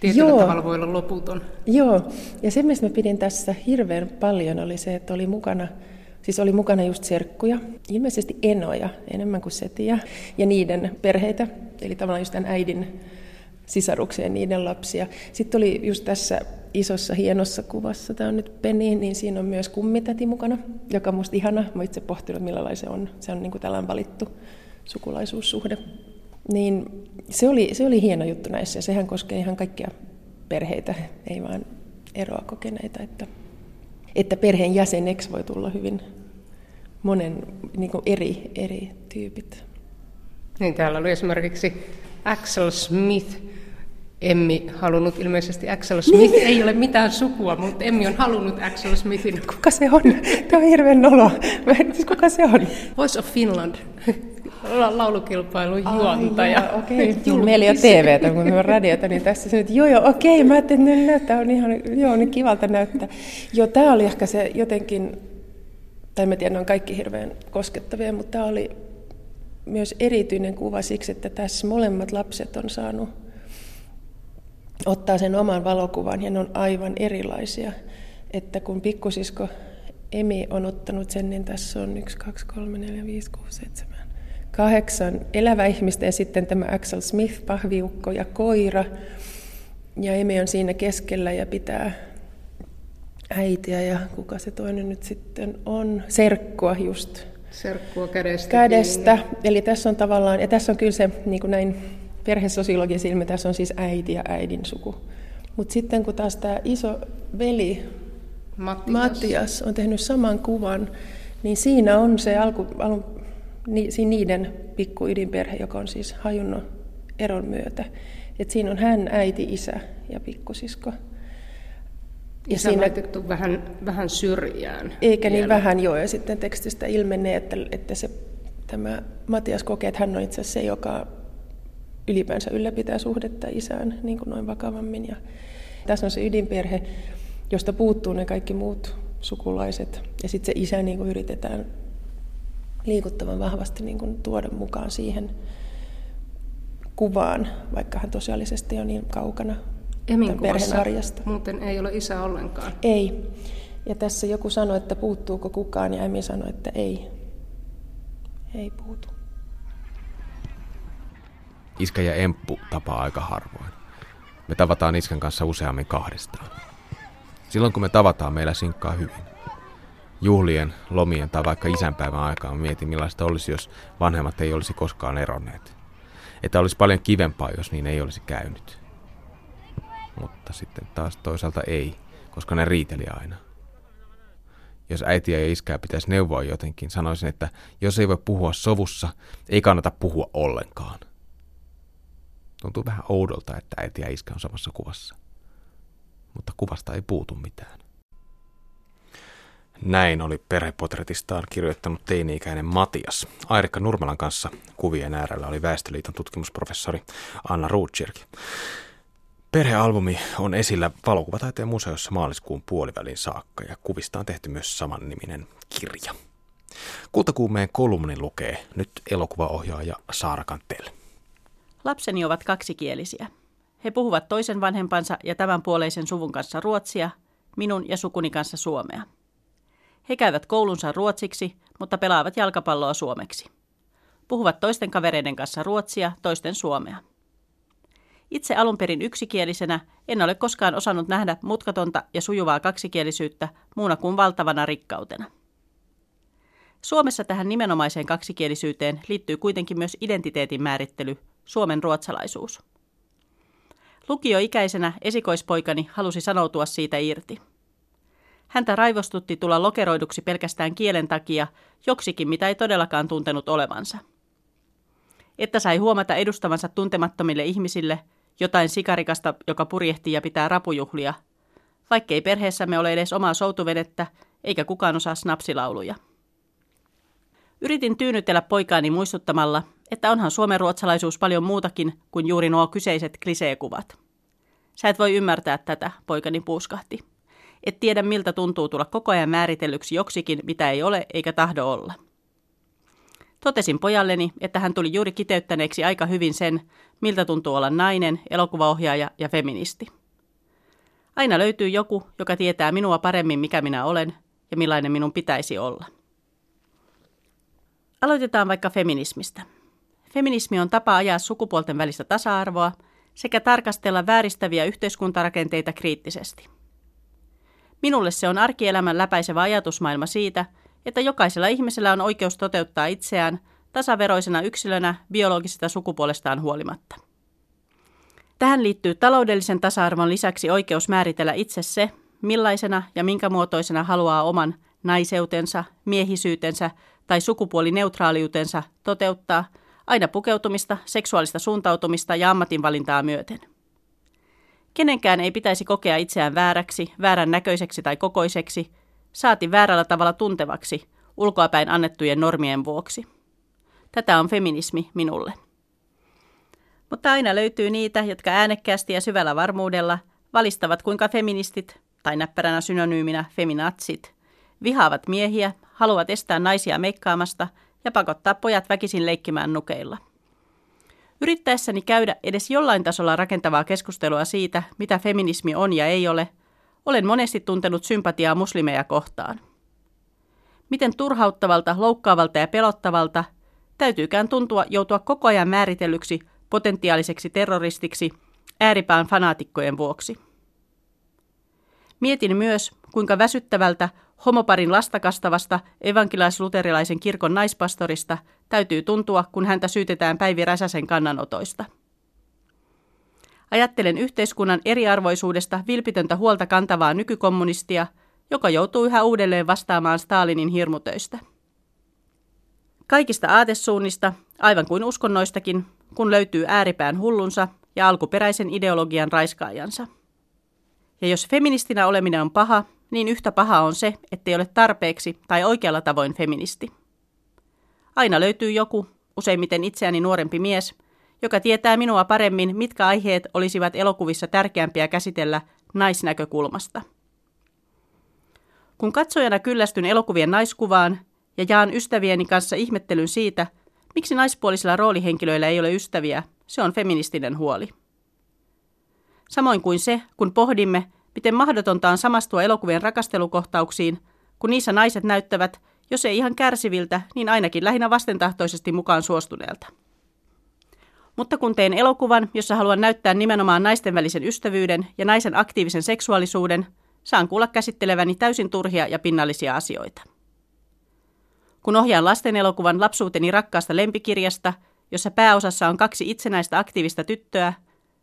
tietyllä tavalla voi olla loputon. Joo, ja se, mistä mä pidin tässä hirveän paljon, oli se, että oli mukana just serkkuja, ilmeisesti enoja, enemmän kuin setiä, ja niiden perheitä, eli tavallaan just tämän äidin sisaruksia ja niiden lapsia. Sitten oli just tässä isossa, hienossa kuvassa, tämä on nyt Penni, niin siinä on myös kummitäti mukana, joka on musta ihana. Mä itse pohtinut, millainen se on. Se on niin kuin tällainen valittu sukulaisuussuhde. Niin se oli hieno juttu näissä, ja sehän koskee ihan kaikkia perheitä, ei vaan eroa kokeneita, että perheen jäseneksi voi tulla hyvin monen niin kuin eri tyypit. Niin, täällä oli esimerkiksi Axel Smith. Emmi halunnut ilmeisesti Axel Smith. Niin. Ei ole mitään sukua, mutta Emmi on halunnut Axel Smithin. Kuka se on? Tämä on hirveän nolo. Kuka se on? Voice of Finland. Laulukilpailun juontaja. Okay. Meillä ei ole TVtä, kun meillä on radiota, niin tässä se nyt, okei, mä ajattelin, että näyttää on ihan, niin kivalta näyttää. Joo, tämä oli ehkä se jotenkin, tai mä tiedän, on kaikki hirveän koskettavia, mutta tämä oli myös erityinen kuva siksi, että tässä molemmat lapset on saanut ottaa sen oman valokuvan, ja ne on aivan erilaisia. Että kun pikkusisko Emi on ottanut sen, niin tässä on 1, 2, 3, 4, 5, 6, 7, 8 elävä ihmistä ja sitten tämä Axel Smith, pahviukko ja koira. Ja Emi on siinä keskellä ja pitää äitiä ja kuka se toinen nyt sitten on, serkkua just. Serkkua kädestä. Kiinni. Eli tässä on tavallaan, ja tässä on kyllä se, niin kuin näin perhesosiologian silmä, tässä on siis äiti ja äidin suku. Mutta sitten kun taas tämä iso veli Mattias on tehnyt saman kuvan, niin siinä on se niiden pikku ydinperhe, joka on siis hajunnut eron myötä. Et siinä on hän, äiti, isä ja pikkusisko. Ja siinä on laitettu vähän syrjään. Eikä vielä. Niin vähän, joo. Ja sitten tekstistä ilmenee, että se, tämä Matias kokee, että hän on itse asiassa se, joka ylipäänsä ylläpitää suhdetta isään niin kuin noin vakavammin. Ja tässä on se ydinperhe, josta puuttuu ne kaikki muut sukulaiset. Ja sitten se isä niin kuin yritetään liikuttavan vahvasti niin kuin tuoda mukaan siihen kuvaan, vaikka hän tosiaalisesti on niin kaukana perheen arjesta. Muuten ei ole isä ollenkaan. Ei. Ja tässä joku sanoi, että puuttuuko kukaan, ja Emi sanoi, että ei. Ei puutu. Iskä ja Emppu tapaa aika harvoin. Me tavataan iskän kanssa useammin kahdestaan. Silloin kun me tavataan, meillä sinkkaa hyvin. Juhlien, lomien tai vaikka isänpäivän aikaan mietin, millaista olisi, jos vanhemmat ei olisi koskaan eronneet. Että olisi paljon kivempaa, jos niin ei olisi käynyt. Mutta sitten taas toisaalta ei, koska ne riiteli aina. Jos äitiä ja iskää pitäisi neuvoa jotenkin, sanoisin, että jos ei voi puhua sovussa, ei kannata puhua ollenkaan. Tuntuu vähän oudolta, että äiti ja iskä on samassa kuvassa. Mutta kuvasta ei puutu mitään. Näin oli perhepotretistaan kirjoittanut teini-ikäinen Matias. Airikka Nurmelan kanssa kuvien äärellä oli Väestöliiton tutkimusprofessori Anna Rotkirch. Perhealbumi on esillä Valokuvataiteen museossa maaliskuun puoliväliin saakka ja kuvista on tehty myös samanniminen kirja. Kultakuumeen kolumnin lukee nyt elokuvaohjaaja Saara Cantell. Lapseni ovat kaksikielisiä. He puhuvat toisen vanhempansa ja tämän puoleisen suvun kanssa ruotsia, minun ja sukuni kanssa suomea. He käyvät koulunsa ruotsiksi, mutta pelaavat jalkapalloa suomeksi. Puhuvat toisten kavereiden kanssa ruotsia, toisten suomea. Itse alun perin yksikielisenä en ole koskaan osannut nähdä mutkatonta ja sujuvaa kaksikielisyyttä muuna kuin valtavana rikkautena. Suomessa tähän nimenomaiseen kaksikielisyyteen liittyy kuitenkin myös identiteetin määrittely, suomen ruotsalaisuus. Lukioikäisenä esikoispoikani halusi sanoutua siitä irti. Häntä raivostutti tulla lokeroiduksi pelkästään kielen takia, joksikin mitä ei todellakaan tuntenut olevansa. Että sai huomata edustavansa tuntemattomille ihmisille jotain sikarikasta, joka purjehtii ja pitää rapujuhlia, vaikkei perheessämme ole edes omaa soutuvedettä eikä kukaan osaa snapsilauluja. Yritin tyynytellä poikaani muistuttamalla, että onhan suomen ruotsalaisuus paljon muutakin kuin juuri nuo kyseiset kliseekuvat. Sä et voi ymmärtää tätä, poikani puuskahti. Et tiedä, miltä tuntuu tulla koko ajan määritellyksi joksikin, mitä ei ole eikä tahdo olla. Totesin pojalleni, että hän tuli juuri kiteyttäneeksi aika hyvin sen, miltä tuntuu olla nainen, elokuvaohjaaja ja feministi. Aina löytyy joku, joka tietää minua paremmin, mikä minä olen ja millainen minun pitäisi olla. Aloitetaan vaikka feminismistä. Feminismi on tapa ajaa sukupuolten välistä tasa-arvoa sekä tarkastella vääristäviä yhteiskuntarakenteita kriittisesti. Minulle se on arkielämän läpäisevä ajatusmaailma siitä, että jokaisella ihmisellä on oikeus toteuttaa itseään tasaveroisena yksilönä biologisesta sukupuolestaan huolimatta. Tähän liittyy taloudellisen tasa-arvon lisäksi oikeus määritellä itse se, millaisena ja minkä muotoisena haluaa oman naiseutensa, miehisyytensä tai sukupuolineutraaliutensa toteuttaa aina pukeutumista, seksuaalista suuntautumista ja ammatinvalintaa myöten. Kenenkään ei pitäisi kokea itseään vääräksi, väärän näköiseksi tai kokoiseksi, saati väärällä tavalla tuntevaksi, ulkoapäin annettujen normien vuoksi. Tätä on feminismi minulle. Mutta aina löytyy niitä, jotka äänekkäästi ja syvällä varmuudella valistavat kuinka feministit, tai näppäränä synonyyminä feminatsit, vihaavat miehiä, haluavat estää naisia meikkaamasta ja pakottaa pojat väkisin leikkimään nukeilla. Yrittäessäni käydä edes jollain tasolla rakentavaa keskustelua siitä, mitä feminismi on ja ei ole, olen monesti tuntenut sympatiaa muslimeja kohtaan. miten turhauttavalta, loukkaavalta ja pelottavalta täytyykään tuntua joutua koko ajan määritellyksi potentiaaliseksi terroristiksi ääripään fanaatikkojen vuoksi. Mietin myös, kuinka väsyttävältä homoparin lasta kastavasta evankelais-luterilaisen kirkon naispastorista täytyy tuntua, kun häntä syytetään Päivi Räsäsen kannanotoista. Ajattelen yhteiskunnan eriarvoisuudesta vilpitöntä huolta kantavaa nykykommunistia, joka joutuu yhä uudelleen vastaamaan Stalinin hirmutöistä. Kaikista aatesuunnista, aivan kuin uskonnoistakin, kun löytyy ääripään hullunsa ja alkuperäisen ideologian raiskaajansa. Ja jos feministinä oleminen on paha, niin yhtä paha on se, ettei ole tarpeeksi tai oikealla tavoin feministi. Aina löytyy joku, useimmiten itseäni nuorempi mies, joka tietää minua paremmin, mitkä aiheet olisivat elokuvissa tärkeämpiä käsitellä naisnäkökulmasta. Kun katsojana kyllästyn elokuvien naiskuvaan ja jaan ystävieni kanssa ihmettelyn siitä, miksi naispuolisilla roolihenkilöillä ei ole ystäviä, se on feministinen huoli. Samoin kuin se, kun pohdimme, miten mahdotonta on samastua elokuvien rakastelukohtauksiin, kun niissä naiset näyttävät, jos ei ihan kärsiviltä, niin ainakin lähinnä vastentahtoisesti mukaan suostuneelta. Mutta kun teen elokuvan, jossa haluan näyttää nimenomaan naisten välisen ystävyyden ja naisen aktiivisen seksuaalisuuden, saan kuulla käsitteleväni täysin turhia ja pinnallisia asioita. Kun ohjaan lasten elokuvan lapsuuteni rakkaasta lempikirjasta, jossa pääosassa on kaksi itsenäistä aktiivista tyttöä,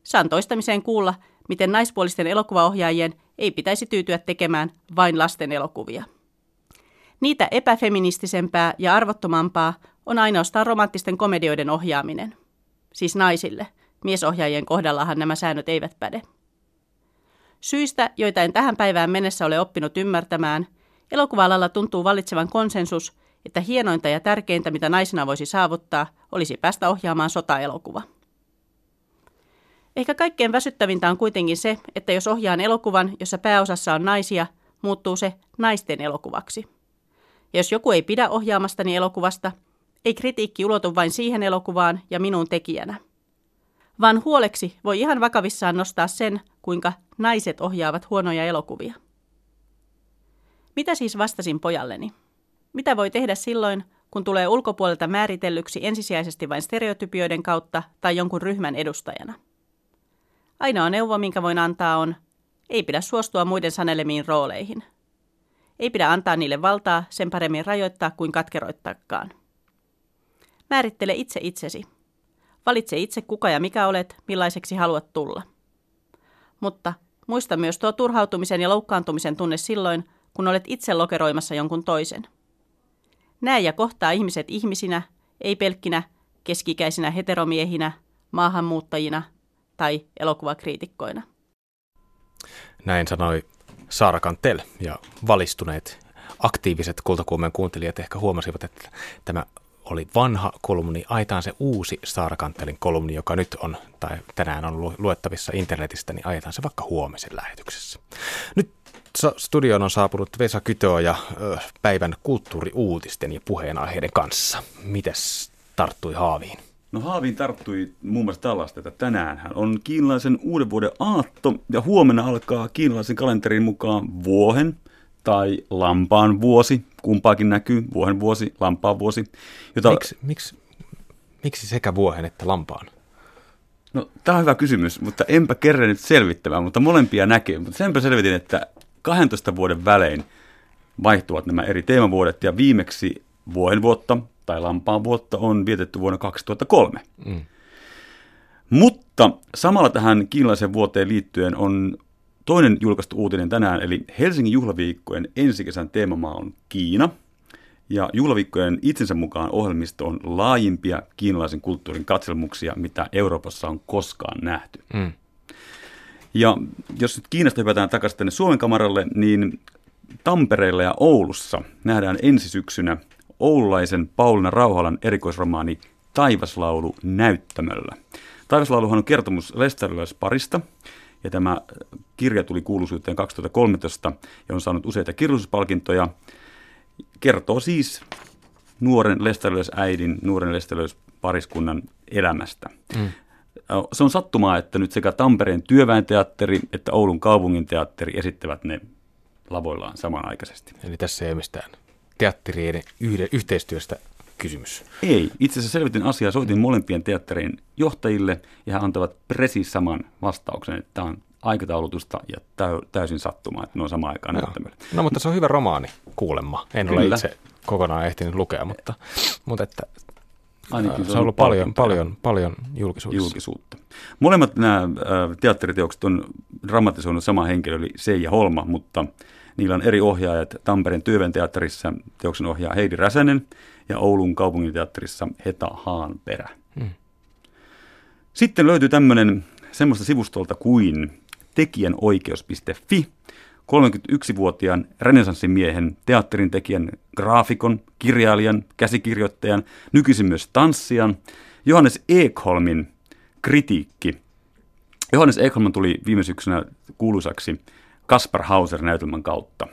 saan toistamiseen kuulla, miten naispuolisten elokuvaohjaajien ei pitäisi tyytyä tekemään vain lasten elokuvia. Niitä epäfeministisempää ja arvottomampaa on ainoastaan romanttisten komedioiden ohjaaminen. Siis naisille. Miesohjaajien kohdallahan nämä säännöt eivät päde. Syistä, joita en tähän päivään mennessä ole oppinut ymmärtämään, elokuva-alalla tuntuu vallitsevan konsensus, että hienointa ja tärkeintä, mitä naisena voisi saavuttaa, olisi päästä ohjaamaan sotaelokuva. Ehkä kaikkein väsyttävintä on kuitenkin se, että jos ohjaan elokuvan, jossa pääosassa on naisia, muuttuu se naisten elokuvaksi. Ja jos joku ei pidä ohjaamastani elokuvasta, ei kritiikki ulotu vain siihen elokuvaan ja minuun tekijänä. Vaan huoleksi voi ihan vakavissaan nostaa sen, kuinka naiset ohjaavat huonoja elokuvia. Mitä siis vastasin pojalleni? Mitä voi tehdä silloin, kun tulee ulkopuolelta määritellyksi ensisijaisesti vain stereotypioiden kautta tai jonkun ryhmän edustajana? Ainoa neuvo, minkä voin antaa on, ei pidä suostua muiden sanelemiin rooleihin. Ei pidä antaa niille valtaa sen paremmin rajoittaa kuin katkeroittaakaan. Määrittele itse itsesi. Valitse itse kuka ja mikä olet, millaiseksi haluat tulla. Mutta muista myös tuo turhautumisen ja loukkaantumisen tunne silloin, kun olet itse lokeroimassa jonkun toisen. Näe ja kohtaa ihmiset ihmisinä, ei pelkkinä keski-ikäisinä heteromiehinä, maahanmuuttajina tai elokuvakriitikkoina. Näin sanoi Saara Cantell ja valistuneet aktiiviset Kultakuumen kuuntelijat ehkä huomasivat, että tämä oli vanha kolumni, aitaan se uusi Saara Cantellin kolumni, joka nyt on tai tänään on luettavissa internetistä, niin aitaan se vaikka huomisen lähetyksessä. Nyt studioon on saapunut Vesa Kytö ja päivän kulttuuriuutisten ja puheenaiheiden kanssa. Mites tarttui haaviin? No haaviin tarttui muun muassa tällaista, että tänäänhän on kiinalaisen uuden vuoden aatto ja huomenna alkaa kiinalaisen kalenterin mukaan vuohen tai lampaan vuosi. Kumpaakin näkyy, vuohen vuosi, lampaan vuosi. Jota... Miksi sekä vuohen että lampaan? No tämä on hyvä kysymys, mutta enpä kerran selvittämään, mutta molempia näkee. Mutta senpä selvitin, että 12 vuoden välein vaihtuvat nämä eri teemavuodet ja viimeksi vuohen vuotta tai lampaan vuotta on vietetty vuonna 2003. Mm. Mutta samalla tähän kiinalaisen vuoteen liittyen on toinen julkaistu uutinen tänään, eli Helsingin juhlaviikkojen ensi kesän teemamaa on Kiina. Ja juhlaviikkojen itsensä mukaan ohjelmisto on laajimpia kiinalaisen kulttuurin katselmuksia, mitä Euroopassa on koskaan nähty. Mm. Ja jos nyt Kiinasta hypätään takaisin tänne Suomen kamaralle, niin Tampereella ja Oulussa nähdään ensi syksynä oululaisen Paulina Rauhalan erikoisromaani Taivaslaulu näyttämöllä. Taivaslauluhan on kertomus lestarilaisparista, ja tämä kirja tuli kuuluisuuteen 2013 ja on saanut useita kirjallisuuspalkintoja. Kertoo siis nuoren lestarilaisäidin, nuoren lestarilaispariskunnan elämästä. Mm. Se on sattumaa, että nyt sekä Tampereen työväenteatteri että Oulun kaupungin teatteri esittävät ne lavoillaan samanaikaisesti. Eli tässä ei mistään teatterien yhteistyöstä kysymys? Ei. Itse asiassa selvitin asiaa, soitin molempien teatterien johtajille ja he antavat precis saman vastauksen, että tämä on aikataulutusta ja täysin sattumaa, että ne on samaan aikaan näyttämällä. No mutta se on hyvä romaani kuulemma. En ole itse kokonaan ehtinyt lukea, mutta että ainakin se on ollut paljon julkisuutta. Molemmat nämä teatteriteokset on dramatisoinut sama henkilö, eli Seija Holma, mutta niillä on eri ohjaajat. Tampereen Työväen teatterissa teoksen ohjaa Heidi Räsänen ja Oulun kaupunginteatterissa Heta Haanperä. Sitten löytyy tämmöinen semmoista sivustolta kuin tekijänoikeus.fi, 31-vuotiaan renessanssimiehen, teatterintekijän, graafikon, kirjailijan, käsikirjoittajan, nykyisin myös tanssijan, Johannes Ekholmin kritiikki. Johannes Ekholm tuli viime syksynä kuuluisaksi Kaspar Hauser-näytelmän kautta.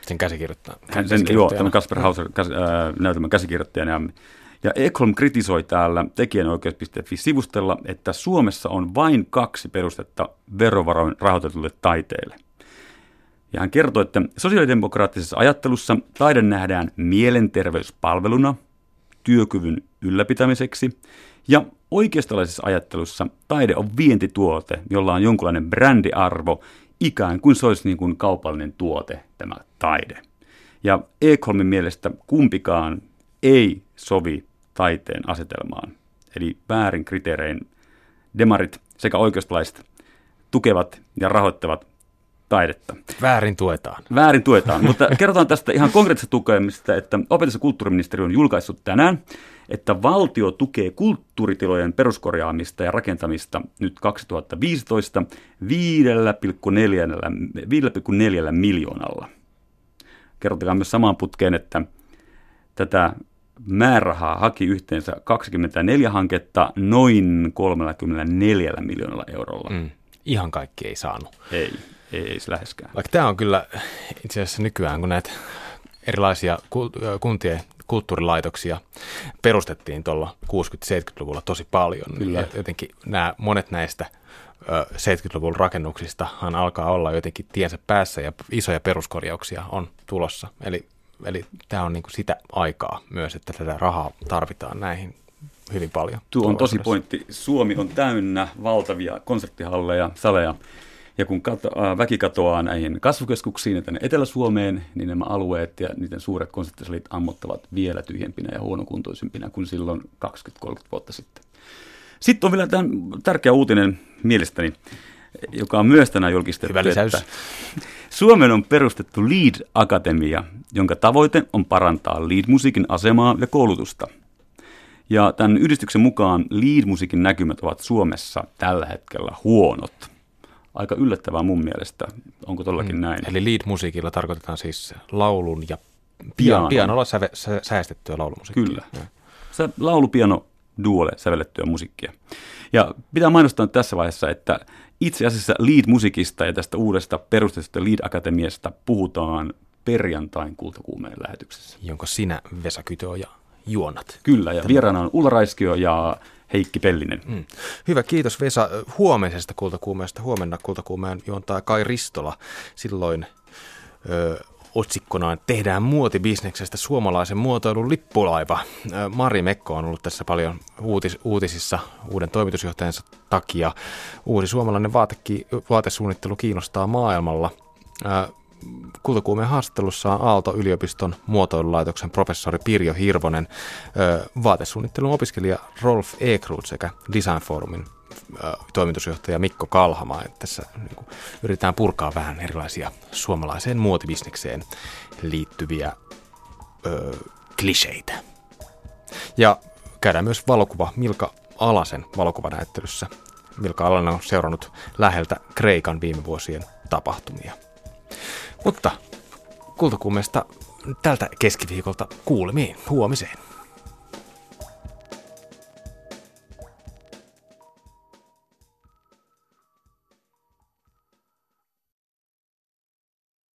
Sen käsikirjoittajana. Joo, tämä Kaspar Hauser-näytelmän käsikirjoittajana. Ja Ekholm kritisoi täällä tekijänoikeus.fi-sivustolla, että Suomessa on vain 2 perustetta verovaroin rahoitetulle taiteelle. Ja hän kertoi, että sosiaalidemokraattisessa ajattelussa taide nähdään mielenterveyspalveluna, työkyvyn ylläpitämiseksi, ja oikeistolaisessa ajattelussa taide on vientituote, jolla on jonkinlainen brändiarvo, ikään kuin se olisi niin kuin kaupallinen tuote tämä taide. Ja Ekholmin mielestä kumpikaan ei sovi taiteen asetelmaan. Eli väärin kriteerein demarit sekä oikeistolaiset tukevat ja rahoittavat taidetta. Väärin tuetaan, mutta kerrotaan tästä ihan konkreettisesta tukemista, että opetus- ja kulttuuriministeriö on julkaissut tänään, että valtio tukee kulttuuritilojen peruskorjaamista ja rakentamista nyt 2015 €5,4 miljoonalla. Kerrotakaa myös samaan putkeen, että tätä määrärahaa haki yhteensä 24 hanketta noin €34 miljoonalla. Ihan kaikki ei saanut. Ei se läheskään. Vaikka tämä on kyllä itse asiassa nykyään, kun näitä erilaisia kuntien kulttuurilaitoksia perustettiin tuolla 60-70-luvulla tosi paljon. Kyllä. Ja jotenkin nämä monet näistä 70-luvun rakennuksistahan alkaa olla jotenkin tiensä päässä ja isoja peruskorjauksia on tulossa. Eli tämä on niin kuin sitä aikaa myös, että tätä rahaa tarvitaan näihin hyvin paljon. Tuo on tosi pointti. Suomi on täynnä valtavia konserttihalleja, saleja. Ja kun väki katoaa näihin kasvukeskuksiin ja tänne Etelä-Suomeen, niin nämä alueet ja niiden suuret konserttisalit ammottavat vielä tyhjempinä ja huonokuntoisempinä kuin silloin 20-30 vuotta sitten. Sitten on vielä tämän tärkeä uutinen mielestäni, joka on myös tänään julkistettu, että Suomeen on perustettu Lead-akatemia, jonka tavoite on parantaa Lead-musiikin asemaa ja koulutusta. Ja tämän yhdistyksen mukaan Lead-musiikin näkymät ovat Suomessa tällä hetkellä huonot. Aika yllättävää mun mielestä. Onko todellakin näin? Eli lead-musiikilla tarkoitetaan siis laulun ja pianolla säästettyä laulumusiikkia. Kyllä. Laulu-piano-duole sävellettyä musiikkia. Ja pitää mainostaa tässä vaiheessa, että itse asiassa lead-musiikista ja tästä uudesta perustetusta lead-akatemiasta puhutaan perjantain Kultakuumeen lähetyksessä. Jonka sinä, Vesa Kytö, ja juonat. Kyllä, ja vieraana on Ulla Raiskio ja Heikki Pellinen. Hyvä, kiitos Vesa. Huomisesta Kultakuumeesta. Huomenna Kultakuumeen juontaa Kai Ristola. Silloin otsikkonaan tehdään muotibisneksestä suomalaisen muotoilun lippulaiva. Mari Mekko on ollut tässä paljon uutisissa uuden toimitusjohtajansa takia. Uusi suomalainen vaatesuunnittelu kiinnostaa maailmalla. Kultakuumeen haastattelussa on Aalto-yliopiston muotoilulaitoksen professori Pirjo Hirvonen, vaatesuunnittelun opiskelija Rolf Ekrud sekä Design Forumin toimitusjohtaja Mikko Kalhama. Tässä yritetään purkaa vähän erilaisia suomalaiseen muotibisnekseen liittyviä kliseitä. Ja käydään myös valokuva Milka Alasen valokuvanäyttelyssä. Milka Alanen on seurannut läheltä Kreikan viime vuosien tapahtumia. Mutta Kultakuumeesta tältä keskiviikolta kuulemiin huomiseen.